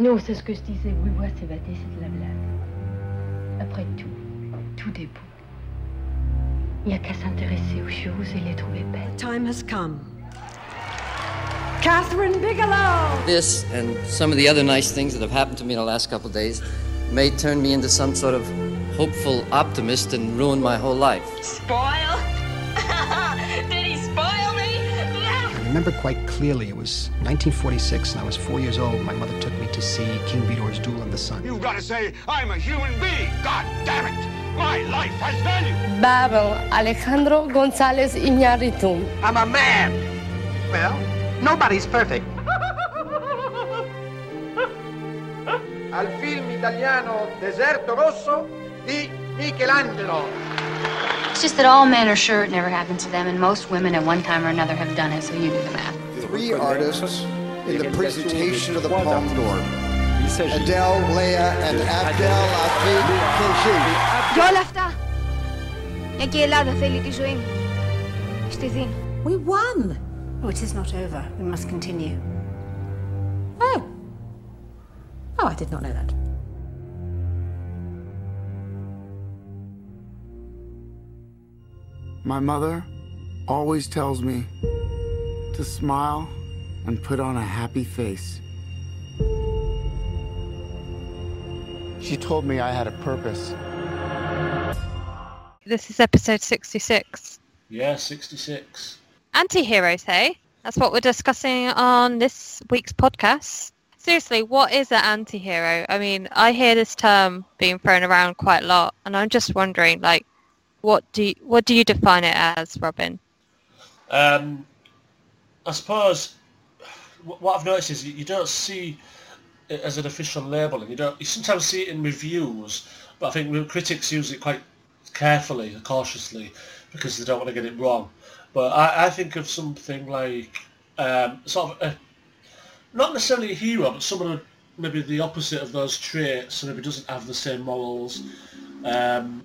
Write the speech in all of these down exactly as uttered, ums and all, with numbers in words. Non, c'est ce que je disais. Oui, moi, c'est batté, c'est de la blague. Après tout, tout est beau. Il n'y a qu'à s'intéresser aux choses et les trouver belles. The time has come. Catherine Bigelow! This and some of the other nice things that have happened to me in the last couple of days may turn me into some sort of hopeful optimist and ruin my whole life. Spoil? Did he spoil me? No! I remember quite clearly it was nineteen forty-six and I was four years old. My mother took me to see King Vidor's Duel in the Sun. You gotta say, I'm a human being! God damn it! My life has value! Babel, Alejandro González Iñárritu. I'm a man! Well, nobody's perfect. Al film italiano Deserto Rosso di Michelangelo. It's just that all men are sure it never happened to them, and most women at one time or another have done it, so you do the math. Three artists in the presentation of the Palme d'Or. Adele, Leah, and Abdel Afid Khouji. Για όλα αυτά, μια και η Ελλάδα θέλει τη ζωή μου. Στη Δίνη. We won! Oh, it is not over. We must continue. Oh. Oh, I did not know that. My mother always tells me to smile and put on a happy face. She told me I had a purpose. This is episode sixty-six. Yeah, sixty-six. Anti-heroes, hey? That's what we're discussing on this week's podcast. Seriously, what is an anti-hero? I mean, I hear this term being thrown around quite a lot, and I'm just wondering, like, what do you, what do you define it as, Robin? Um, I suppose what I've noticed is you don't see it as an official label, and you don't. You sometimes see it in reviews, but I think critics use it quite carefully, cautiously, because they don't want to get it wrong. But I, I think of something like um, sort of a, not necessarily a hero, but someone who maybe the opposite of those traits, and maybe doesn't have the same morals. Um,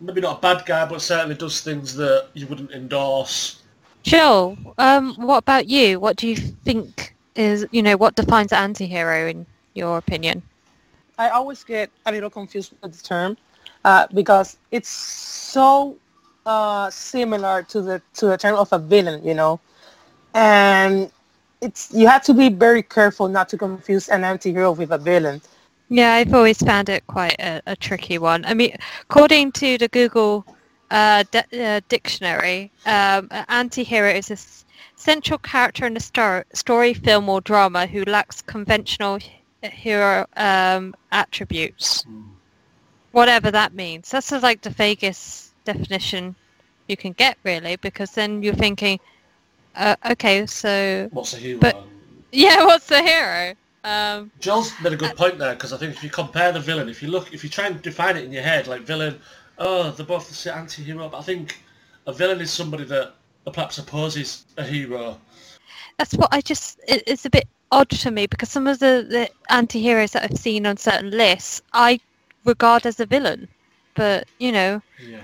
maybe not a bad guy, but certainly does things that you wouldn't endorse. Jill, um, what about you? What do you think is, you know, what defines an anti-hero in your opinion? I always get a little confused with the term uh, because it's so Uh, similar to the to the term of a villain, you know, and it's you have to be very careful not to confuse an anti-hero with a villain. Yeah, I've always found it quite a, a tricky one. I mean, according to the Google uh, de- uh, dictionary, um, an anti-hero is a s- central character in a star- story, film, or drama who lacks conventional hero um, attributes, whatever that means. That's sort of like the Vegas definition you can get, really, because then you're thinking, uh, okay, so what's a hero? But, yeah, what's a hero? Um, Joel's made a good uh, point there, because I think if you compare the villain, if you look, if you try and define it in your head, like villain, oh, they're both the anti-hero, but I think a villain is somebody that perhaps opposes a hero. That's what I just, it, it's a bit odd to me, because some of the, the anti-heroes that I've seen on certain lists, I regard as a villain, but, you know. Yeah.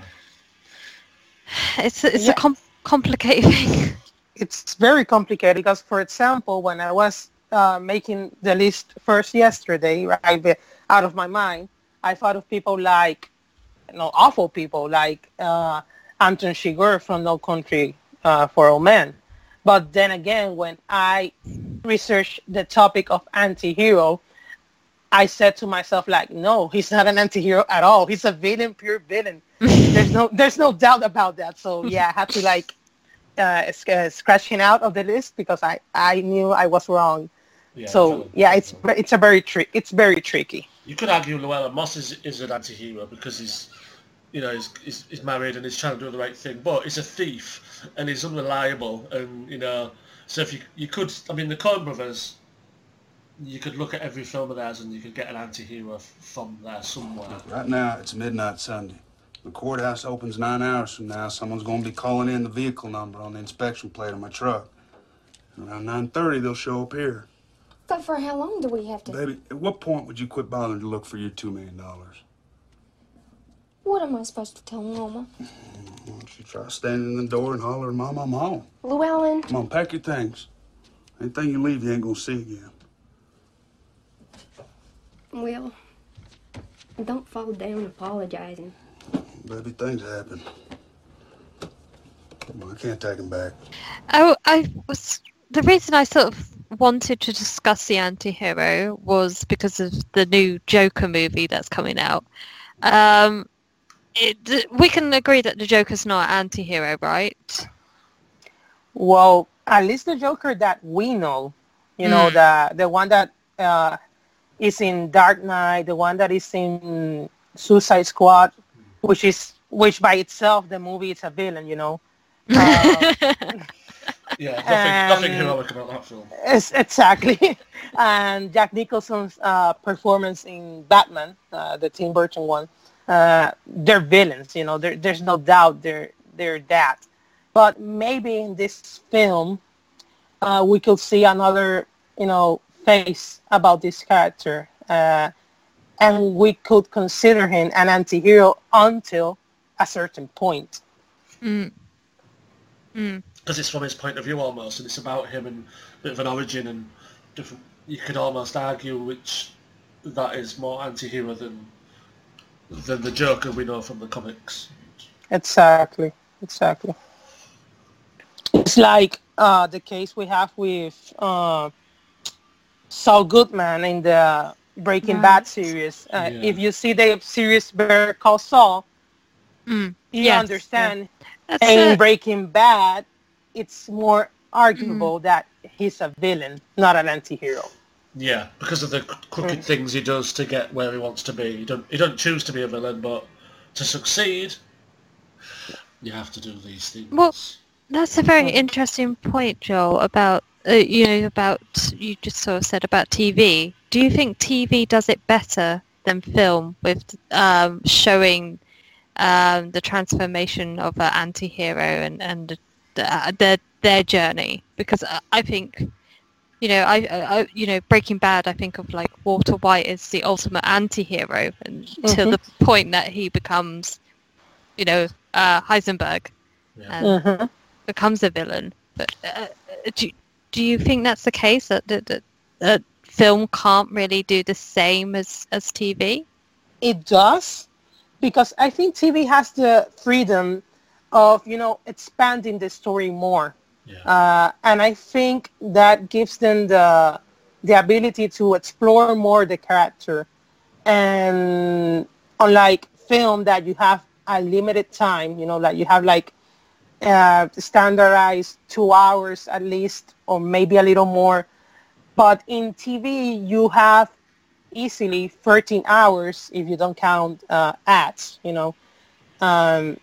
It's it's yeah. a com- complicated thing. It's very complicated because, for example, when I was uh, making the list first yesterday, right, out of my mind, I thought of people like, you know, awful people like uh, Anton Chigurh from No Country uh, for Old Men. But then again, when I researched the topic of anti-hero, I said to myself, like, no, he's not an anti-hero at all. He's a villain, pure villain. There's no there's no doubt about that. So, yeah, I had to, like, uh, sc- uh, scratch him out of the list because I, I knew I was wrong. Yeah, so, yeah, it's it's a very tri- it's very tricky. You could argue Llewelyn Moss is, is an anti-hero because he's, you know, he's, he's, he's married and he's trying to do the right thing. But he's a thief and he's unreliable. And, you know, so if you, you could, I mean, the Coen brothers, you could look at every film of theirs and you could get an anti-hero f- from there somewhere. Right now, it's midnight Sunday. The courthouse opens nine hours from now. Someone's going to be calling in the vehicle number on the inspection plate of my truck. Around nine thirty, they'll show up here. But for how long do we have to... Baby, at what point would you quit bothering to look for your two million dollars? What am I supposed to tell Mama? Why don't you try standing in the door and hollering, Mom, I'm home. Llewelyn. Come on, pack your things. Anything you leave, you ain't going to see again. Well, don't fall down apologizing. Baby, things happen. I can't take them back. Oh, I was... The reason I sort of wanted to discuss the anti-hero was because of the new Joker movie that's coming out. Um, it, we can agree that the Joker's not an anti-hero, right? Well, at least the Joker that we know, you mm. know, the, the one that uh, is in Dark Knight, the one that is in Suicide Squad, which is which by itself, the movie is a villain, you know. Uh, yeah, nothing, nothing heroic about that film. Exactly. And Jack Nicholson's uh, performance in Batman, uh, the Tim Burton one, uh, they're villains, you know. They're, there's no doubt they're they're that. But maybe in this film, uh, we could see another, you know, face about this character, uh, and we could consider him an anti-hero until a certain point. Mm. Because mm. it's from his point of view almost, and it's about him and a bit of an origin and different. You could almost argue which that is more anti-hero than than the Joker we know from the comics. Exactly, exactly. It's like uh, the case we have with uh, Saul Goodman in the Breaking yeah. Bad series. Uh, yeah. If you see the series Better Call Saul, mm. you yes. understand. Yeah. In Breaking Bad, it's more arguable mm. that he's a villain, not an anti-hero. Yeah, because of the crooked mm. things he does to get where he wants to be. He don't, he don't choose to be a villain, but to succeed, you have to do these things. Well, that's a very interesting point, Joel, about, uh, you know, about, you just sort of said about T V. Do you think T V does it better than film with um, showing... Um, the transformation of an anti-hero and, and uh, their their journey, because I, I think, you know, I, I you know Breaking Bad, I think of like Walter White is the ultimate anti-hero until mm-hmm. the point that he becomes, you know, uh, Heisenberg, yeah. and mm-hmm. becomes a villain. But uh, do do you think that's the case, that that, that film can't really do the same as, as T V? It does. Because I think T V has the freedom of, you know, expanding the story more. Yeah. Uh, and I think that gives them the the ability to explore more the character. And unlike film that you have a limited time, you know, like you have like uh, standardized two hours at least, or maybe a little more. But in T V, you have easily thirteen hours if you don't count uh, ads, you know, um,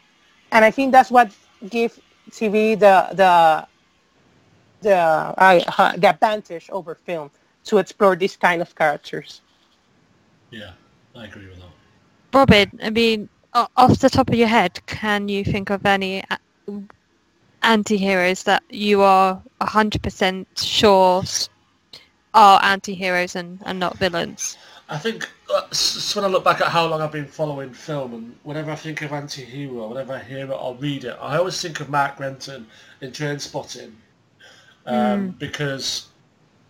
and I think that's what gives T V the the the, uh, the advantage over film to explore these kind of characters. Yeah, I agree with that. Robin, I mean, off the top of your head, can you think of any anti-heroes that you are one hundred percent sure are anti-heroes and, and not villains? I think uh, so when I look back at how long I've been following film, and whenever I think of anti-hero, whenever I hear it or read it, I always think of Mark Renton in Trainspotting, um, mm. because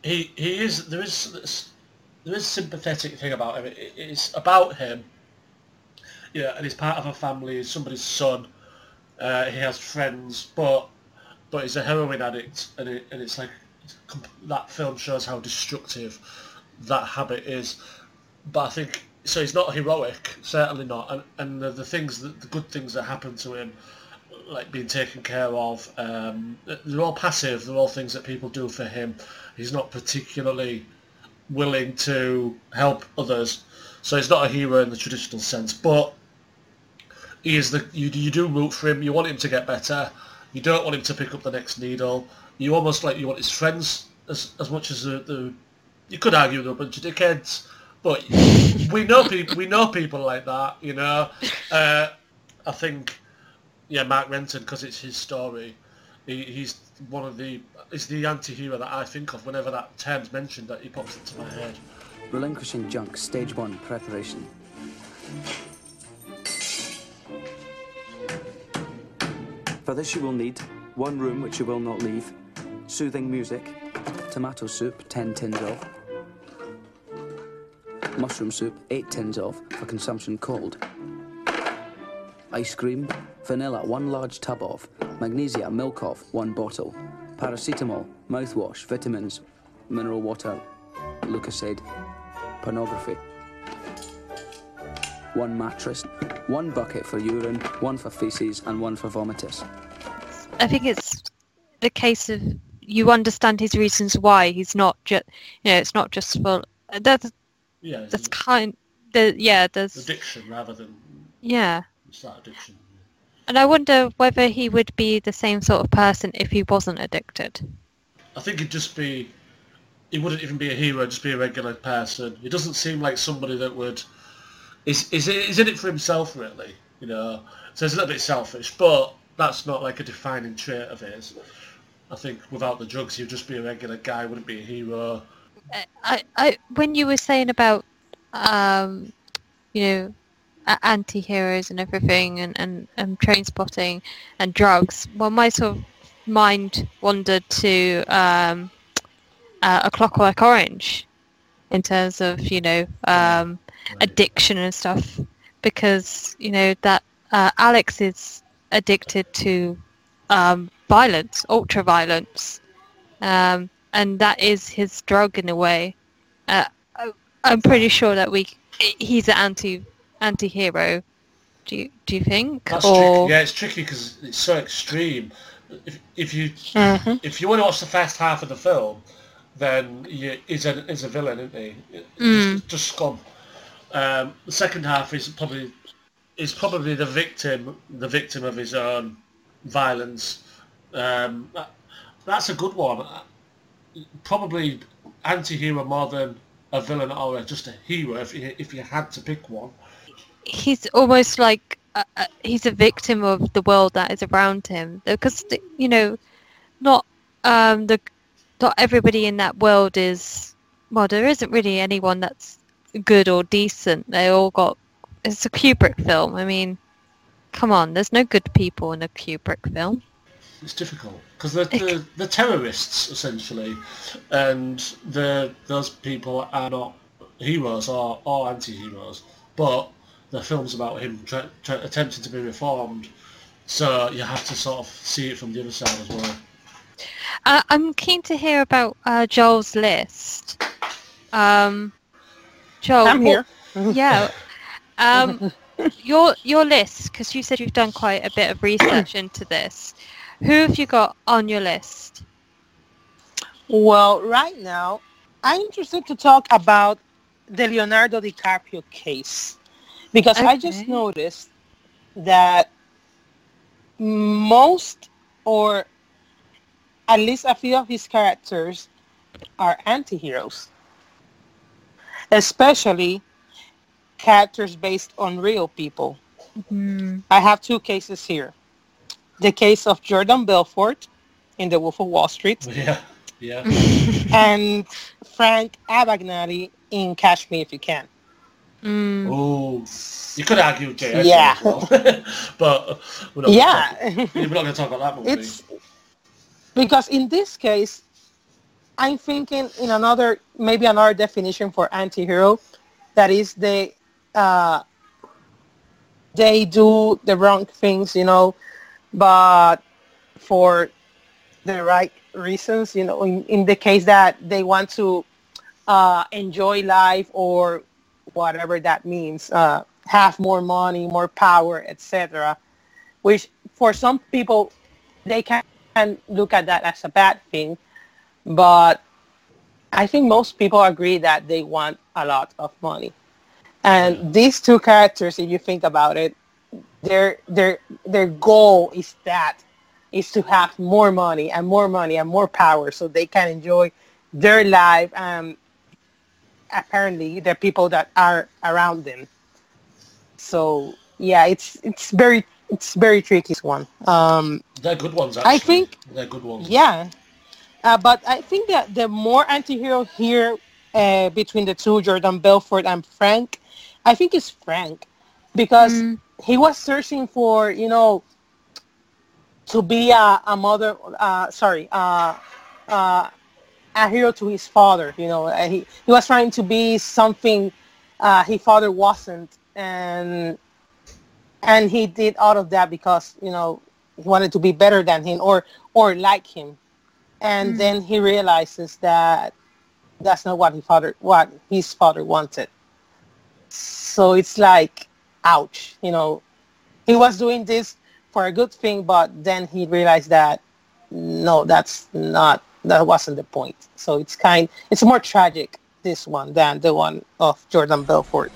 he he is there is there is a sympathetic thing about him. It, it's about him, yeah, and he's part of a family. He's somebody's son. Uh, he has friends, but but he's a heroin addict, and it, and it's like. That film shows how destructive that habit is, but I think so. He's not heroic, certainly not, and and the, the things that the good things that happen to him, like being taken care of, um, they're all passive. They're all things that people do for him. He's not particularly willing to help others, so he's not a hero in the traditional sense. But he is the you. You do root for him. You want him to get better. You don't want him to pick up the next needle. You almost like you want his friends as as much as the, the you could argue they're a bunch of dickheads, but we know people we know people like that, you know. Uh, I think yeah, Mark Renton, because it's his story. He, he's one of the is the anti-hero that I think of whenever that term's mentioned. That he pops into my head. Relinquishing junk, stage one preparation. For this, you will need one room which you will not leave. Soothing music, tomato soup, ten tins of, Mushroom soup, eight tins of, for consumption cold. Ice cream, vanilla, one large tub of, magnesia, milk of, one bottle, paracetamol, mouthwash, vitamins, mineral water, Lucozade, pornography. One mattress, one bucket for urine, one for feces, and one for vomitus. I think it's the case of you understand his reasons why he's not just, you know, it's not just for that's yeah, that's kind the yeah there's addiction rather than yeah it's that addiction. And I wonder whether he would be the same sort of person if he wasn't addicted. I think he'd just be. He wouldn't even be a hero; just be a regular person. He doesn't seem like somebody that would. Is is is in it for himself, really? You know, so it's a little bit selfish, but that's not like a defining trait of his. I think without the drugs, he'd just be a regular guy; wouldn't be a hero. I, I when you were saying about, um, you know, anti-heroes and everything, and and, and Trainspotting and drugs. Well, my sort of mind wandered to um, uh, A Clockwork Orange, in terms of you know um, addiction and stuff, because you know that uh, Alex is addicted to um, violence, ultra violence, um, and that is his drug in a way. Uh, I, I'm pretty sure that we he's an anti. anti-hero do you do you think That's or... yeah it's tricky because it's so extreme. If if you mm-hmm. if you want to watch the first half of the film, then you, he's, a, he's a villain, isn't he? mm. just, just scum. Um, the second half is probably is probably the victim the victim of his own violence. Um, that, that's a good one. Probably anti-hero more than a villain or just a hero if you, if you had to pick one. He's almost like a, a, he's a victim of the world that is around him, because you know, not um, the not everybody in that world is well. There isn't really anyone that's good or decent. They all got. It's a Kubrick film. I mean, come on. There's no good people in a Kubrick film. It's difficult because they're, they're, they're terrorists essentially, and the those people are not heroes or, or anti-heroes, but. The film's about him tra- tra- attempting to be reformed, so you have to sort of see it from the other side as well. Uh, I'm keen to hear about uh, Joel's list. Um, Joel, I'm here. What, yeah, um, your your list, because you said you've done quite a bit of research into this. Who have you got on your list? Well, right now, I'm interested to talk about the Leonardo DiCaprio case. Because okay. I just noticed that most, or at least a few of his characters, are anti-heroes. Especially characters based on real people. Mm-hmm. I have two cases here. The case of Jordan Belfort in The Wolf of Wall Street. Yeah, yeah. And Frank Abagnale in Catch Me If You Can. Mm. Oh, you could argue J S. Yeah, well. But we're not yeah, gonna we're not going to talk about that movie. It's, because in this case, I'm thinking in another maybe another definition for anti-hero, that is they uh, they do the wrong things, you know, but for the right reasons, you know. In, in the case that they want to uh, enjoy life or whatever that means, uh, have more money, more power, et cetera. Which, for some people, they can look at that as a bad thing. But I think most people agree that they want a lot of money. And these two characters, if you think about it, their their their goal is that is to have more money and more money and more power, so they can enjoy their life and. Apparently the people that are around them. So yeah, it's it's very it's very tricky one. Um, they're good ones actually. I think they're good ones. Yeah. Uh, but I think that the more anti-hero here uh, between the two, Jordan Belfort and Frank, I think it's Frank, because mm. he was searching for, you know, to be a, a mother uh, sorry, uh uh a hero to his father, you know. He, he was trying to be something Uh, his father wasn't, and and he did all of that because, you know, he wanted to be better than him or or like him. And mm-hmm. then he realizes that that's not what his father what his father wanted. So it's like, ouch, you know, he was doing this for a good thing, but then he realized that no, that's not that wasn't the point. So it's kind it's more tragic, this one, than the one of Jordan Belfort.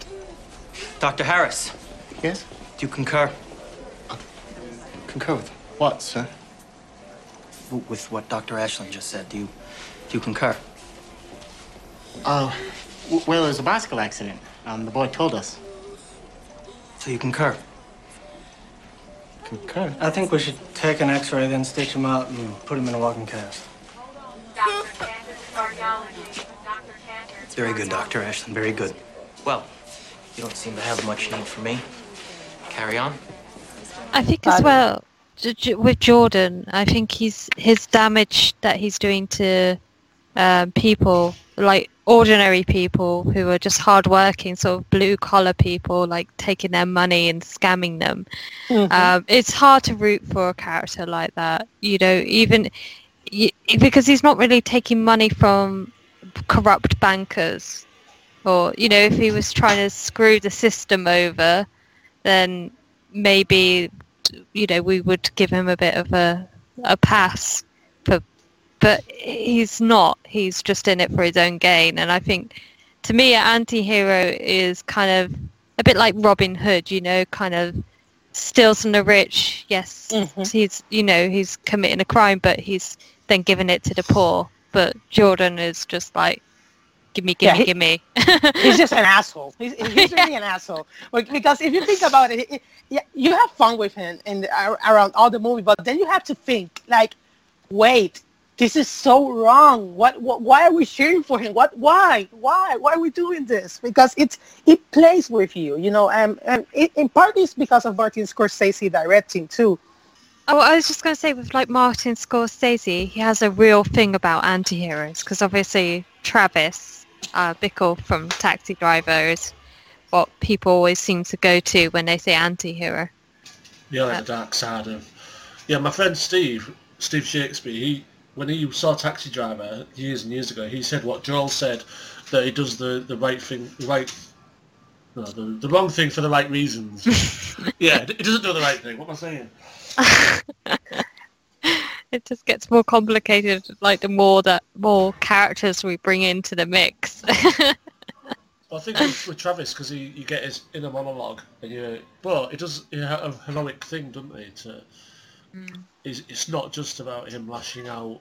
Doctor Harris. Yes? Do you concur? Uh, concur with what, sir? With what Doctor Ashland just said. Do you do you concur? Uh, w- well, it was a bicycle accident. Um, the boy told us. So you concur? Concur? I think we should take an x-ray, then stitch him out and put him in a walking cast. Hold on, Doctor Cardiology. Doctor Cantor. Very good, Doctor Ashland, very good. Well, you don't seem to have much need for me. Carry on. I think as well, with Jordan, I think he's his damage that he's doing to um, people, like ordinary people who are just hardworking, sort of blue-collar people, like taking their money and scamming them. Mm-hmm. Um, it's hard to root for a character like that, you know, even because he's not really taking money from corrupt bankers. Or, you know, if he was trying to screw the system over, then maybe, you know, we would give him a bit of a a pass, for, but he's not. He's just in it for his own gain. And I think, to me, an anti-hero is kind of a bit like Robin Hood, you know, kind of steals from the rich. Yes, mm-hmm. he's, you know, he's committing a crime, but he's then giving it to the poor. But Jordan is just like, give me, give yeah, me, he, give me. He's just an asshole. He's, he's really yeah. an asshole. Because if you think about it, it, it you have fun with him and around all the movie, but then you have to think, like, wait, this is so wrong. What? what why are we cheering for him? What? Why? Why? Why are we doing this? Because it's it plays with you, you know. And, and it, in part it's because of Martin Scorsese directing, too. Oh, I was just going to say, with, like, Martin Scorsese, he has a real thing about anti-heroes, because obviously Travis Uh, Bickle from Taxi Driver is what people always seem to go to when they say anti-hero. Yeah, like um, the dark side of... Yeah, my friend Steve, Steve Shakespeare, he when he saw Taxi Driver years and years ago, he said what Joel said, that he does the, the right thing, the right... No, the, the wrong thing for the right reasons. Yeah, it doesn't do the right thing. What am I saying? It just gets more complicated, like the more that more characters we bring into the mix. I think with, with Travis, because he you get his inner monologue, and you but it does you have a heroic thing, doesn't it? To, mm. it's, it's not just about him lashing out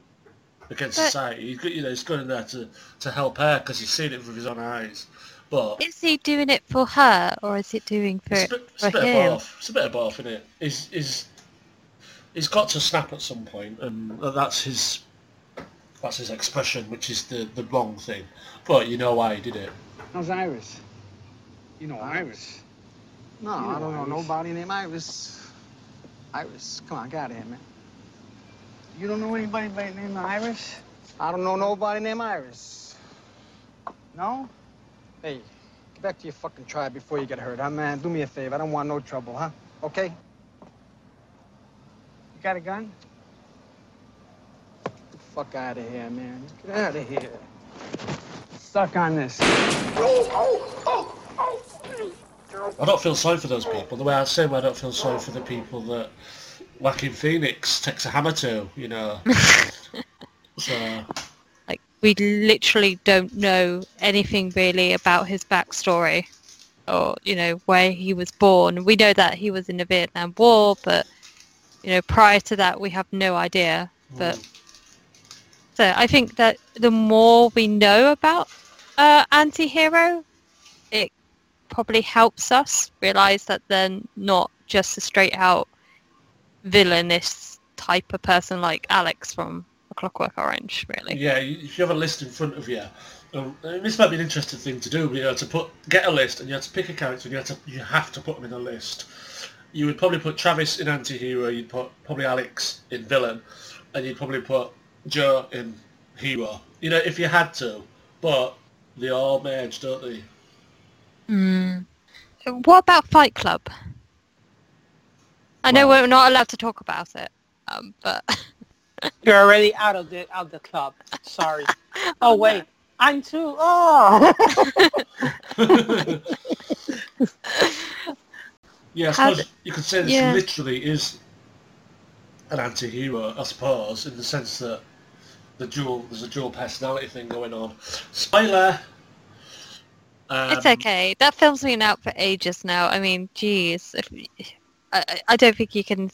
against but, society. He's you know he's going in there to, to help her because he's seen it with his own eyes. But is he doing it for her, or is it doing for, it's a bit, it's for a bit him? Of both. It's a bit of both, isn't it? Is is He's got to snap at some point, and that's his that's his expression, which is the, the wrong thing. But you know why he did it. How's Iris? You know Iris. No, you know I don't Iris. know nobody named Iris. Iris, come on, get out of here, man. You don't know anybody named Iris? I don't know nobody named Iris. No? Hey, get back to your fucking tribe before you get hurt, huh, man? Do me a favor. I don't want no trouble, huh? Okay? You got a gun? Get the fuck out of here, man. Get out of here. Suck on this. I don't feel sorry for those people. The way I say, I don't feel sorry for the people that Joaquin Phoenix takes a hammer to, you know. So. Like, we literally don't know anything really about his backstory or, you know, where he was born. We know that he was in the Vietnam War, but... You know, prior to that, we have no idea. But mm. so I think that the more we know about uh, anti-hero, it probably helps us realise that they're not just a straight-out villainous type of person like Alex from A Clockwork Orange, really. Yeah, if you have a list in front of you, um, I mean, this might be an interesting thing to do. But you know, to put get a list, and you have to pick a character, and you have to you have to put them in a list. You would probably put Travis in anti-hero, you'd put probably Alex in villain, and you'd probably put Joe in hero. You know, if you had to. But they all merge, don't they? Mm. What about Fight Club? I know well, we're not allowed to talk about it, um, but... You're already out of the out the club. Sorry. Oh, oh wait. No. I'm too... Oh! Yeah, I suppose did, you could say this yeah. literally is an anti-hero, I suppose, in the sense that the dual, there's a dual personality thing going on. Spoiler! Um, it's okay. That film's been out for ages now. I mean, geez. If, I, I don't think you can...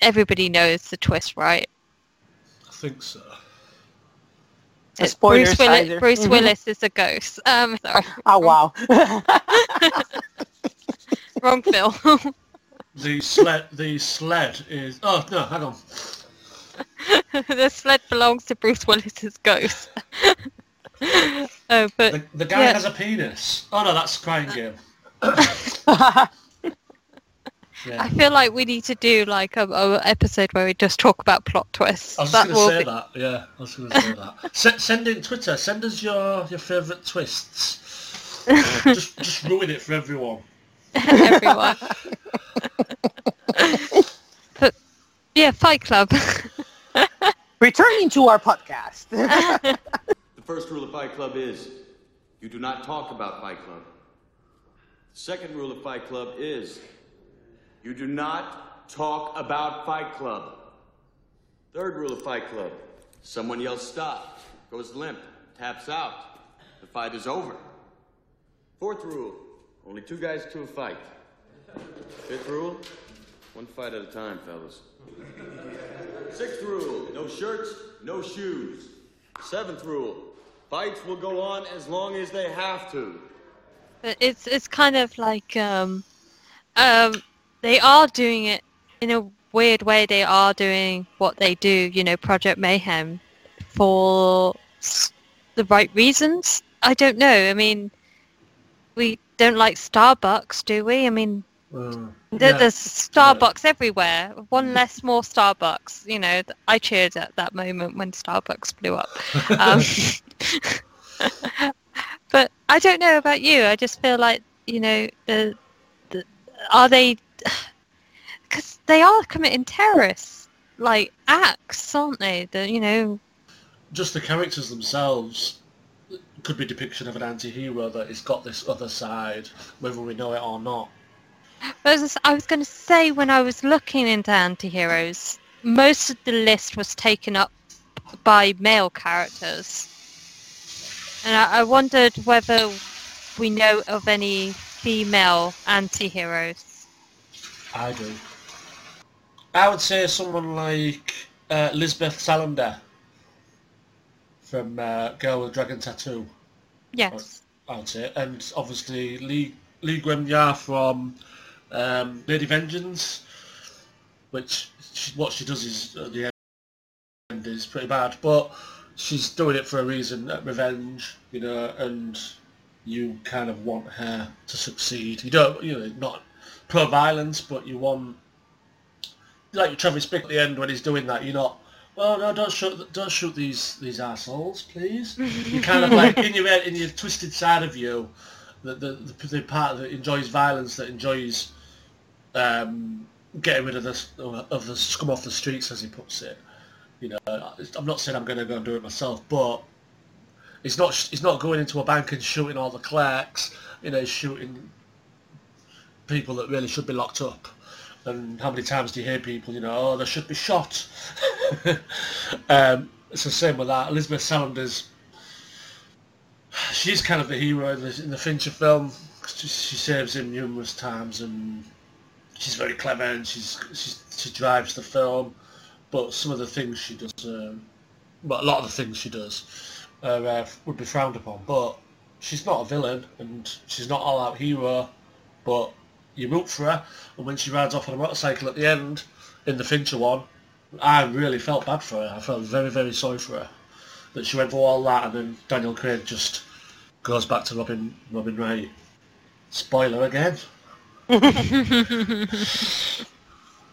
Everybody knows the twist, right? I think so. It's Bruce Willis, Bruce mm-hmm. Willis is a ghost. Um, sorry. Oh, wow. Wrong film. The sled, the sled is... Oh, no, hang on. The sled belongs to Bruce Willis's ghost. Oh, but the, the guy yeah. has a penis. Oh, no, that's Crying Game. Yeah. I feel like we need to do, like, a, a episode where we just talk about plot twists. I was that going to say be... that, yeah. I was going to say that. S- send in Twitter. Send us your, your favourite twists. Uh, just, just ruin it for everyone. Everyone. But yeah, Fight Club. Returning to our podcast. The first rule of Fight Club is you do not talk about Fight Club. The second rule of Fight Club is you do not talk about Fight Club. Third rule of Fight Club, someone yells stop, goes limp, taps out. The fight is over. Fourth rule, only two guys to a fight. Fifth rule, one fight at a time, fellas. Sixth rule, no shirts, no shoes. Seventh rule, fights will go on as long as they have to. It's it's kind of like um, um, they are doing it in a weird way. They are doing what they do, you know, Project Mayhem, for the right reasons. I don't know. I mean, we don't like Starbucks, do we? I mean, well, there, yeah. there's Starbucks yeah. everywhere. One less, more Starbucks. You know, I cheered at that moment when Starbucks blew up. Um, but I don't know about you. I just feel like, you know, the, the, are they... Because they are committing terrorist, like, acts, aren't they? The, you know... Just the characters themselves could be a depiction of an anti-hero that has got this other side, whether we know it or not. I was going to say, when I was looking into anti-heroes, most of the list was taken up by male characters. And I, I wondered whether we know of any female anti-heroes. I do. I would say someone like uh, Lisbeth Salander from uh, Girl with Dragon Tattoo. Yes. I would say. And obviously Lee, Lee Gremyar from um, Lady Vengeance, which she, what she does is at the end is pretty bad, but she's doing it for a reason, revenge, you know, and you kind of want her to succeed. You don't, you know, not pro-violence, but you want, like Travis Bickle at the end when he's doing that, you're not, well, no, don't shoot, don't shoot these, these assholes, please. You're kind of like, in your head, in your twisted side of you, the, the, the, the part that enjoys violence, that enjoys um, getting rid of the, of the scum off the streets, as he puts it. You know, I'm not saying I'm going to go and do it myself, but it's not it's not going into a bank and shooting all the clerks. You know, shooting people that really should be locked up. And how many times do you hear people, you know, oh, they should be shot. um, it's the same with that. Elizabeth Salander's, she's kind of the hero in the, in the Fincher film. She, she saves him numerous times, and she's very clever, and she's, she's she drives the film. But some of the things she does, um, well, a lot of the things she does, uh, uh, would be frowned upon. But she's not a villain, and she's not all-out hero, but you root for her. And when she rides off on a motorcycle at the end, in the Fincher one, I really felt bad for her. I felt very, very sorry for her. That she went for all that, and then Daniel Craig just goes back to Robin, Robin Wright. Spoiler again.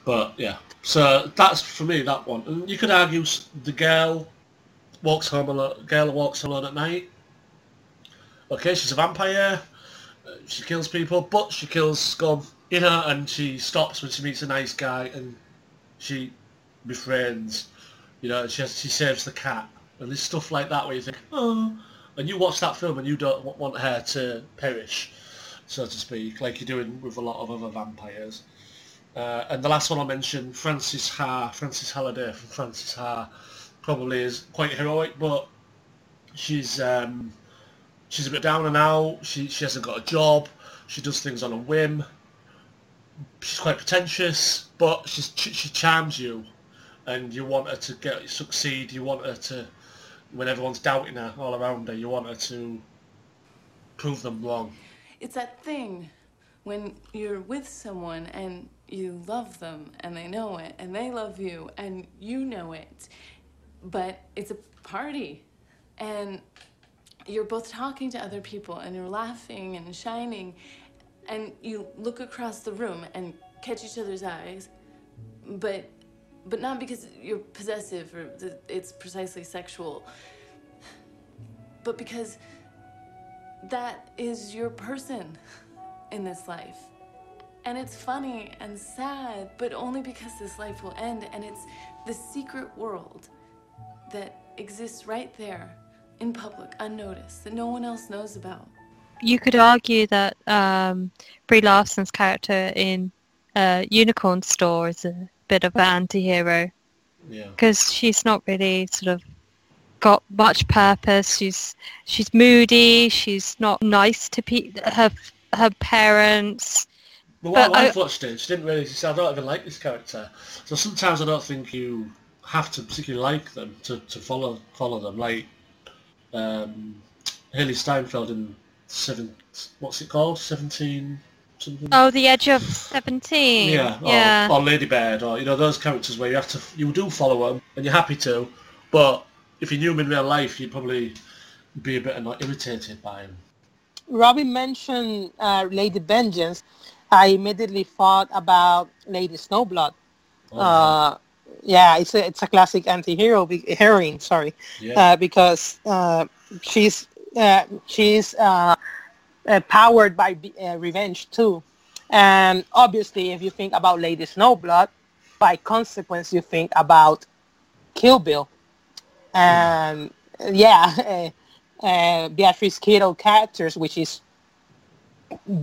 But, yeah. So that's for me, that one. And you could argue the girl walks home alone. Girl walks alone at night. Okay, she's a vampire. she kills people, but she kills scum in her, and she stops when she meets a nice guy, and she befriends, you know, she has, she saves the cat, and there's stuff like that where you think, oh, and you watch that film and you don't want her to perish, so to speak, like you're doing with a lot of other vampires. Uh, and the last one I'll mention, Frances Ha, Frances Halliday from Frances Ha, probably is quite heroic, but she's um, she's a bit down and out. She she hasn't got a job. She does things on a whim. She's quite pretentious, but she's, she she charms you, and you want her to get succeed. You want her to, when everyone's doubting her all around her, you want her to prove them wrong. It's that thing when you're with someone and you love them and they know it and they love you and you know it, but it's a party and you're both talking to other people and you're laughing and shining and you look across the room and catch each other's eyes, but but not because you're possessive or it's precisely sexual, but because that is your person in this life. And it's funny and sad, but only because this life will end, and it's the secret world that exists right there in public, unnoticed, that no one else knows about. You could argue that um, Brie Larson's character in uh, Unicorn Store is a bit of an anti-hero. Yeah. Because she's not really sort of got much purpose. She's she's moody. She's not nice to pe- her her parents. Well, but what I, I've watched it, she didn't really, she said, I don't even like this character. So sometimes I don't think you have to particularly like them to, to follow follow them. Like um, Haley Steinfeld in seven, what's it called? Seventeen something. Oh, The Edge of Seventeen. Yeah. yeah. Or, or Lady Bird, or you know those characters where you have to, you do follow them and you're happy to, but if you knew them in real life, you'd probably be a bit irritated by them. Robin mentioned uh, Lady Vengeance. I immediately thought about Lady Snowblood. Oh. Uh, yeah, it's a it's a classic anti-hero, heroine. Sorry, yeah. uh, because uh, she's uh, she's uh, uh, powered by uh, revenge too, and obviously, if you think about Lady Snowblood, by consequence, you think about Kill Bill, and mm. yeah, uh, uh, Beatrix Kiddo characters, which is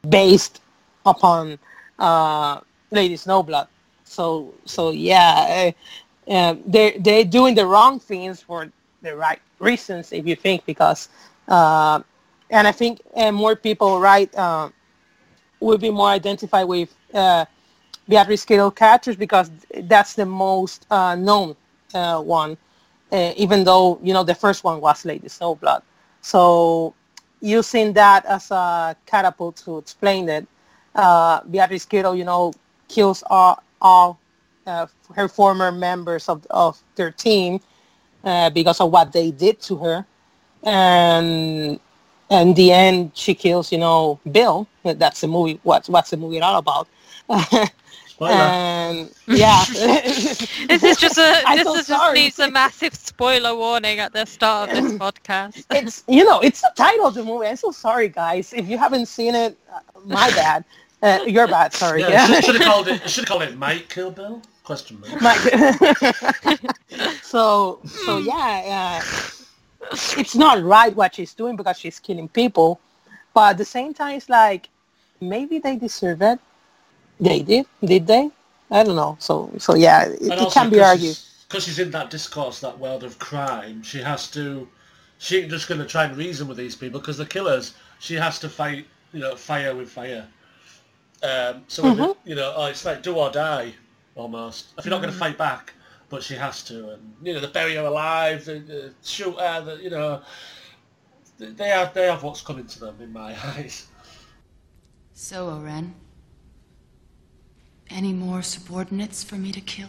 based upon uh, Lady Snowblood, so so yeah, uh, uh, they they're doing the wrong things for the right reasons, if you think, because uh, and I think uh, more people right uh, will be more identified with uh, Beatrix Kiddo characters because that's the most uh, known uh, one, uh, even though you know the first one was Lady Snowblood. So using that as a catapult to explain it. Uh, Beatrix Kiddo, you know, kills all, all uh, her former members of, of their team uh, because of what they did to her, and in the end, she kills, you know, Bill. That's the movie. What's what's the movie all about? And yeah, this is just a this so is just needs a massive spoiler warning at the start of this podcast. It's you know, it's the title of the movie. I'm so sorry, guys, if you haven't seen it. My bad. Uh, your bad, sorry. Yeah, yeah. Should, should have called it. Should have called it Mike Kill Bill? Question mark. Mike. so, so yeah, uh, it's not right what she's doing because she's killing people, but at the same time, it's like maybe they deserve it. They did, did they? I don't know. So, so yeah, it, it can be argued because she's in that discourse, that world of crime. She has to. She ain't just going to try and reason with these people because they're killers. She has to fight. You know, fire with fire. Um, so, mm-hmm. it, you know, oh, it's like do or die, almost. If you're not mm-hmm. going to fight back, but she has to. And, you know, they bury her alive, they, they shoot her, they, you know, they have, they have what's coming to them in my eyes. So, Oren, any more subordinates for me to kill?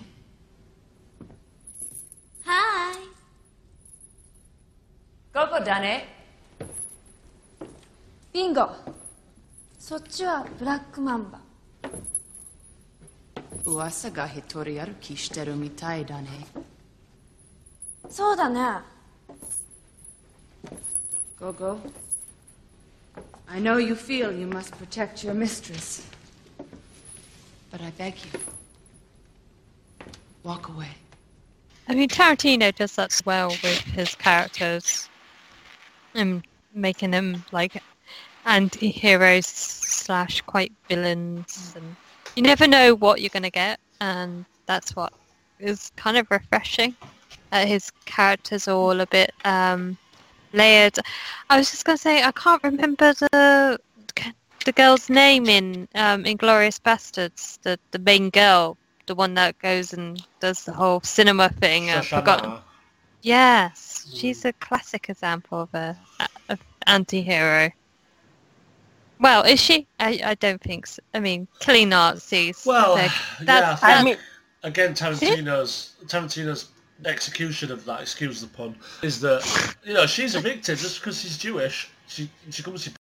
Hi. Coco Dane. Bingo. Go go. I know you feel you must protect your mistress, but I beg you, walk away. I mean, Tarantino does that well with his characters, and um, making them like anti-heroes slash quite villains, and you never know what you're gonna get, and that's what is kind of refreshing. Uh, his characters are all a bit um, layered. I was just gonna say I can't remember the the girl's name in um, Inglourious Bastards. The the main girl, the one that goes and does the whole cinema thing. I've forgotten. Yes, she's a classic example of a, a anti-hero. Well, is she? I, I don't think so. I mean, killing Nazis. Well, that's, yeah. That's, I mean, again, Tarantino's Tarantino's execution of that, excuse the pun, is that, you know, she's a victim just because she's Jewish. She she comes, she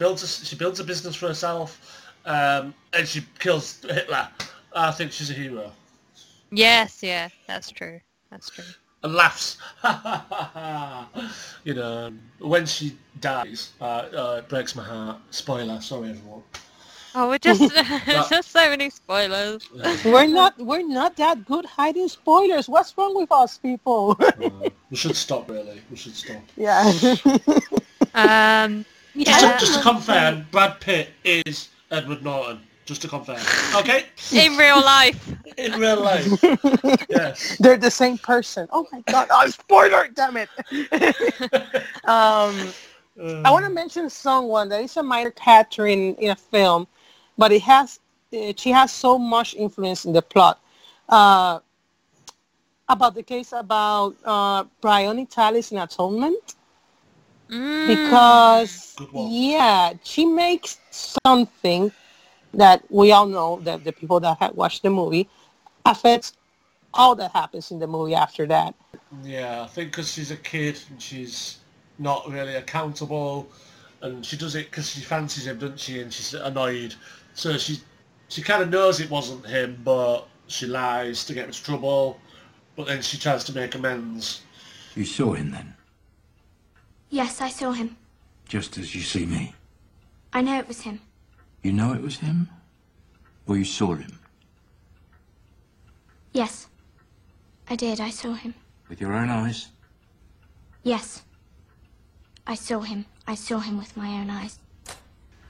builds a, she builds a business for herself, um, and she kills Hitler. I think she's a hero. Yes, yeah, that's true. That's true. And laughs, ha ha ha ha. You know, when she dies, uh, uh, it breaks my heart. Spoiler, sorry everyone. Oh, we're just but, just so many spoilers. Yeah. We're not we're not that good hiding spoilers. What's wrong with us, people? uh, we should stop, really. We should stop. Yeah. um. Yeah. Just, just to confirm, Brad Pitt is Edward Norton. Just to confirm. Okay? In real life. In real life. Yes. They're the same person. Oh my god. Oh, spoiler! Damn it. um, um, I want to mention someone that is a minor character in, in a film, but it has uh, she has so much influence in the plot. Uh, about the case about uh, Brioni Talis in Atonement. Mm. Because, yeah, she makes something that we all know that the people that had watched the movie affects all that happens in the movie after that. Yeah, I think because she's a kid and she's not really accountable, and she does it because she fancies him, doesn't she? And she's annoyed, so she she kind of knows it wasn't him, but she lies to get into trouble. But then she tries to make amends. You saw him then? Yes, I saw him. Just as you see me. I know it was him. You know it was him? Or you saw him? Yes. I did. I saw him. With your own eyes? Yes. I saw him. I saw him with my own eyes.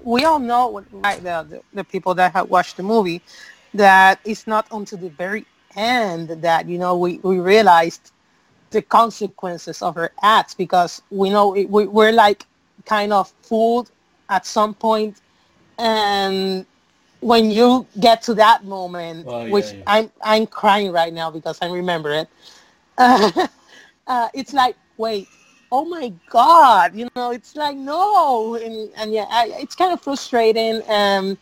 We all know, what, right, the, the, the people that have watched the movie, that it's not until the very end that, you know, we, we realized the consequences of her acts, because we know it, we, we're like kind of fooled at some point. And when you get to that moment, oh, yeah, which yeah. I'm I'm crying right now because I remember it, uh, uh, it's like, wait, oh my God, you know, it's like, no. And, and yeah, I, it's kind of frustrating. And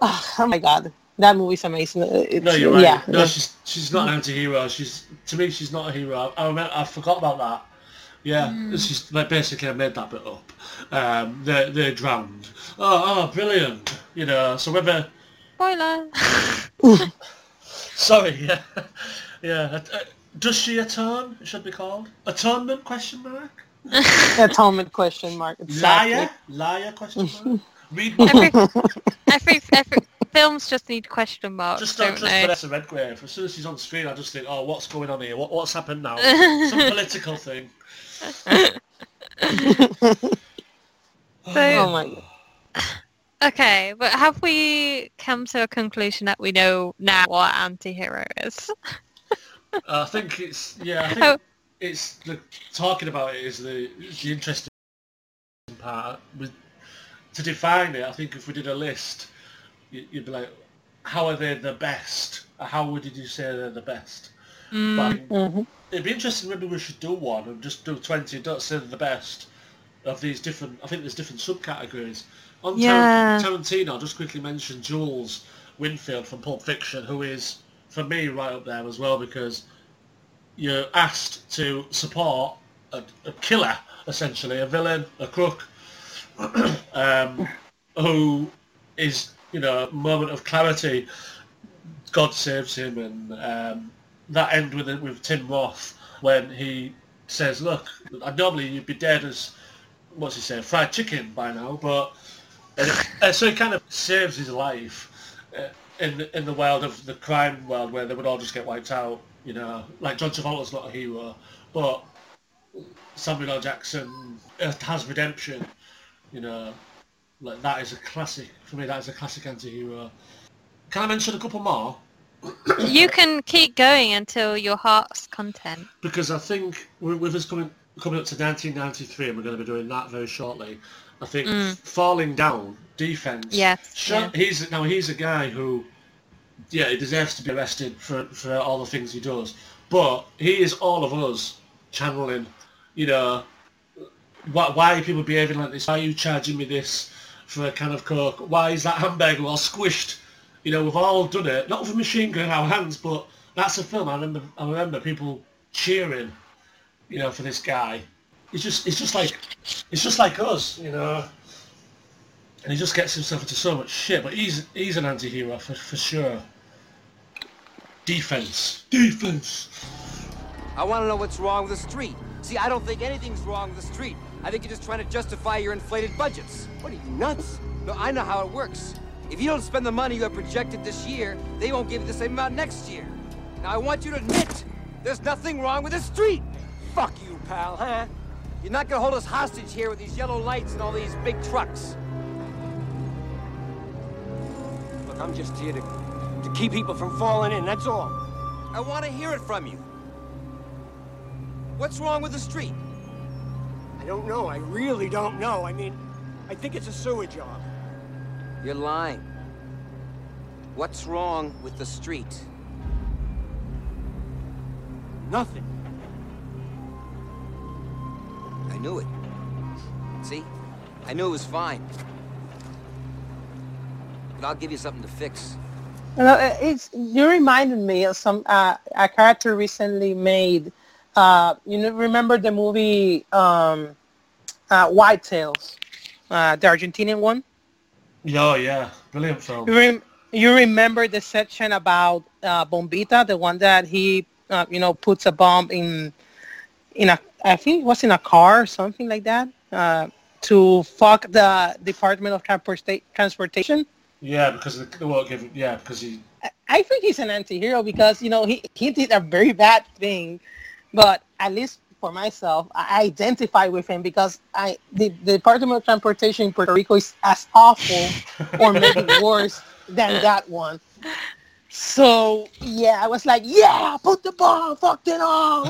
oh, oh my God, that movie's amazing. It's, no, you're right. Yeah, no, yeah. she's, she's not an anti-hero. She's, to me, she's not a hero. I, remember, I forgot about that. Yeah, mm. she's like, basically I made that bit up. Um, they they drowned. Oh, oh, brilliant! You know, so whether spoiler. Sorry, yeah, yeah. Does she atone? It should be called atonement? Question mark. Atonement? Question mark. Exactly. Liar? Liar? Question mark. Read every, every every films just need question marks. Just don't trust Vanessa Redgrave. As soon as she's on screen, I just think, oh, what's going on here? What what's happened now? Some political thing. So, oh my God. Okay, but have we come to a conclusion that we know now what anti-hero is? uh, I think it's yeah. I think oh. it's the talking about it is the is the interesting part. With to define it, I think if we did a list, you, you'd be like, how are they the best? How would you say they're the best? Mm. But mm-hmm. It'd be interesting. Maybe we should do one and just do twenty. Don't say they're the best. Of these different, I think there's different subcategories. On yeah. Tar- Tarantino, I'll just quickly mention Jules Winfield from Pulp Fiction, who is, for me, right up there as well, because you're asked to support a, a killer, essentially, a villain, a crook, um, who is, you know, a moment of clarity. God saves him, and um, that end with, with Tim Roth when he says, look, normally you'd be dead as... what's he saying, fried chicken by now, but uh, so he kind of saves his life uh, in the, in the world of the crime world where they would all just get wiped out, you know, like John Travolta's not a hero, but Samuel L. Jackson has redemption, you know, like that is a classic, for me that is a classic anti-hero. Can I mention a couple more? You can keep going until your heart's content. Because I think with us coming coming up to nineteen ninety-three, and we're going to be doing that very shortly, I think mm. Falling Down, Defense. Yes. Sure, yeah. He's, now, he's a guy who, yeah, he deserves to be arrested for, for all the things he does. But he is all of us channeling, you know, why, why are people behaving like this? Why are you charging me this for a can of Coke? Why is that hamburger all squished? You know, we've all done it, not with a machine gun in our hands, but that's a film I remember. I remember people cheering, you know, for this guy. It's just, it's just like, it's just like us, you know. And he just gets himself into so much shit. But he's, he's an anti-hero for for sure. Defense, defense. I want to know what's wrong with the street. See, I don't think anything's wrong with the street. I think you're just trying to justify your inflated budgets. What are you, nuts? No, I know how it works. If you don't spend the money you have projected this year, they won't give you the same amount next year. Now, I want you to admit there's nothing wrong with the street. Fuck you, pal, huh? You're not going to hold us hostage here with these yellow lights and all these big trucks. Look, I'm just here to, to keep people from falling in, that's all. I want to hear it from you. What's wrong with the street? I don't know. I really don't know. I mean, I think it's a sewer job. You're lying. What's wrong with the street? Nothing. I knew it. See? I knew it was fine. But I'll give you something to fix. You know, it's, you reminded me of some uh, a character recently made. Uh, you know, remember the movie um, uh, White Tails, uh, the Argentinian one? Oh, yeah. Brilliant film. You, rem- you remember the section about uh, Bombita, the one that he, uh, you know, puts a bomb in, in a, I think it was in a car or something like that, uh, to fuck the Department of Transporta- Transportation? Yeah, because of the, they won't give, yeah, because he... I, I think he's an anti-hero because, you know, he, he did a very bad thing, but at least for myself, I identify with him because I the, the Department of Transportation in Puerto Rico is as awful or maybe worse than that one. So, yeah, I was like, yeah, put the bomb, fuck it all.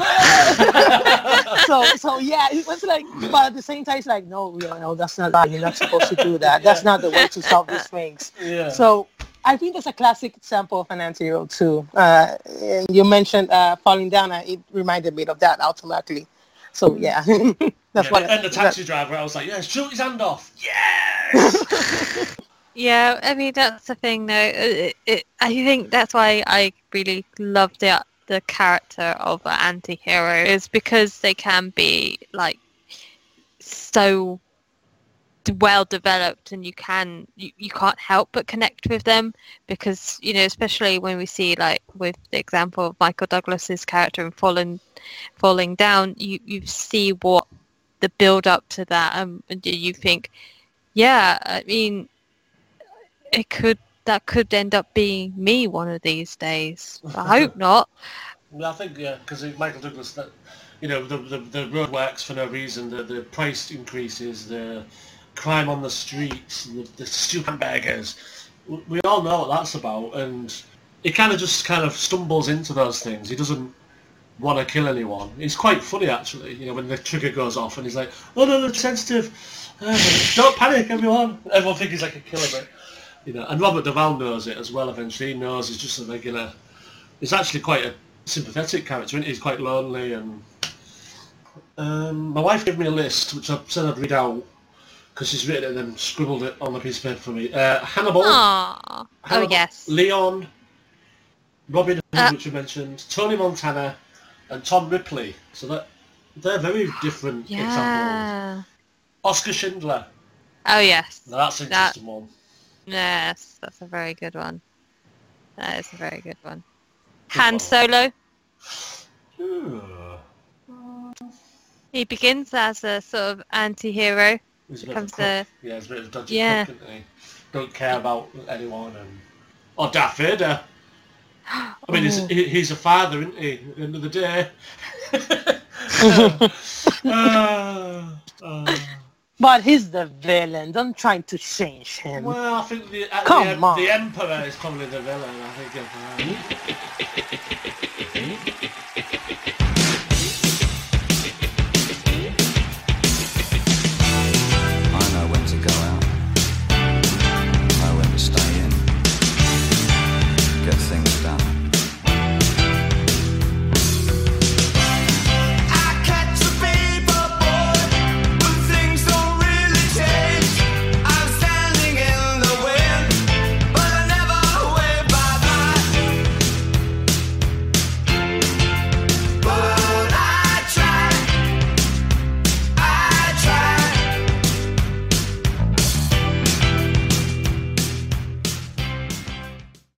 so, so yeah, it was like, but at the same time, it's like, no, you know, that's not right. You're not supposed to do that. That's not the way to solve these things. Yeah. So I think that's a classic example of an anti-hero too. Uh, you mentioned uh, Falling Down. Uh, it reminded me of that automatically. So yeah, that's yeah, what. And I, the Taxi Driver, I was like, yeah, shoot his hand off. Yes. Yeah, I mean that's the thing though. It, it, I think that's why I really love the the character of an anti-hero is because they can be like so well developed and you can you, you can't help but connect with them because you know especially when we see like with the example of Michael Douglas's character in Falling Falling Down you, you see what the build up to that um, and you think yeah I mean it could that could end up being me one of these days. I hope not. Well, I think yeah because Michael Douglas that you know the, the the road works for no reason the the price increases the crime on the streets, the, the stupid hamburgers. We all know what that's about, and he kind of just kind of stumbles into those things. He doesn't want to kill anyone. It's quite funny, actually, you know, when the trigger goes off and he's like, oh, no, no, sensitive. Uh, don't panic, everyone. Everyone thinks he's like a killer, but, you know, and Robert Duvall knows it as well, eventually. He knows he's just a regular... He's actually quite a sympathetic character, isn't he? He's quite lonely, and... Um, my wife gave me a list, which I said I'd read out, because she's written it and then scribbled it on a piece of paper for me. Uh, Hannibal, Hannibal. Oh, yes. Leon. Robin Hood, uh, which you mentioned. Tony Montana. And Tom Ripley. So that they're very different yeah. examples. Oscar Schindler. Oh, yes. Now, that's an that, interesting one. Yes, that's a very good one. That is a very good one. Good Han one. Solo. Ooh. He begins as a sort of anti-hero. He's a bit of a a, yeah, he's a bit of a dodgy yeah. cook, isn't he? Don't care about anyone. And... Oh, Darth Vader. I mean, he's, he's a father, isn't he, at the end of the day? uh, uh, but he's the villain. Don't try to change him. Well, I think the, Come the, on. the Emperor is probably the villain. I think.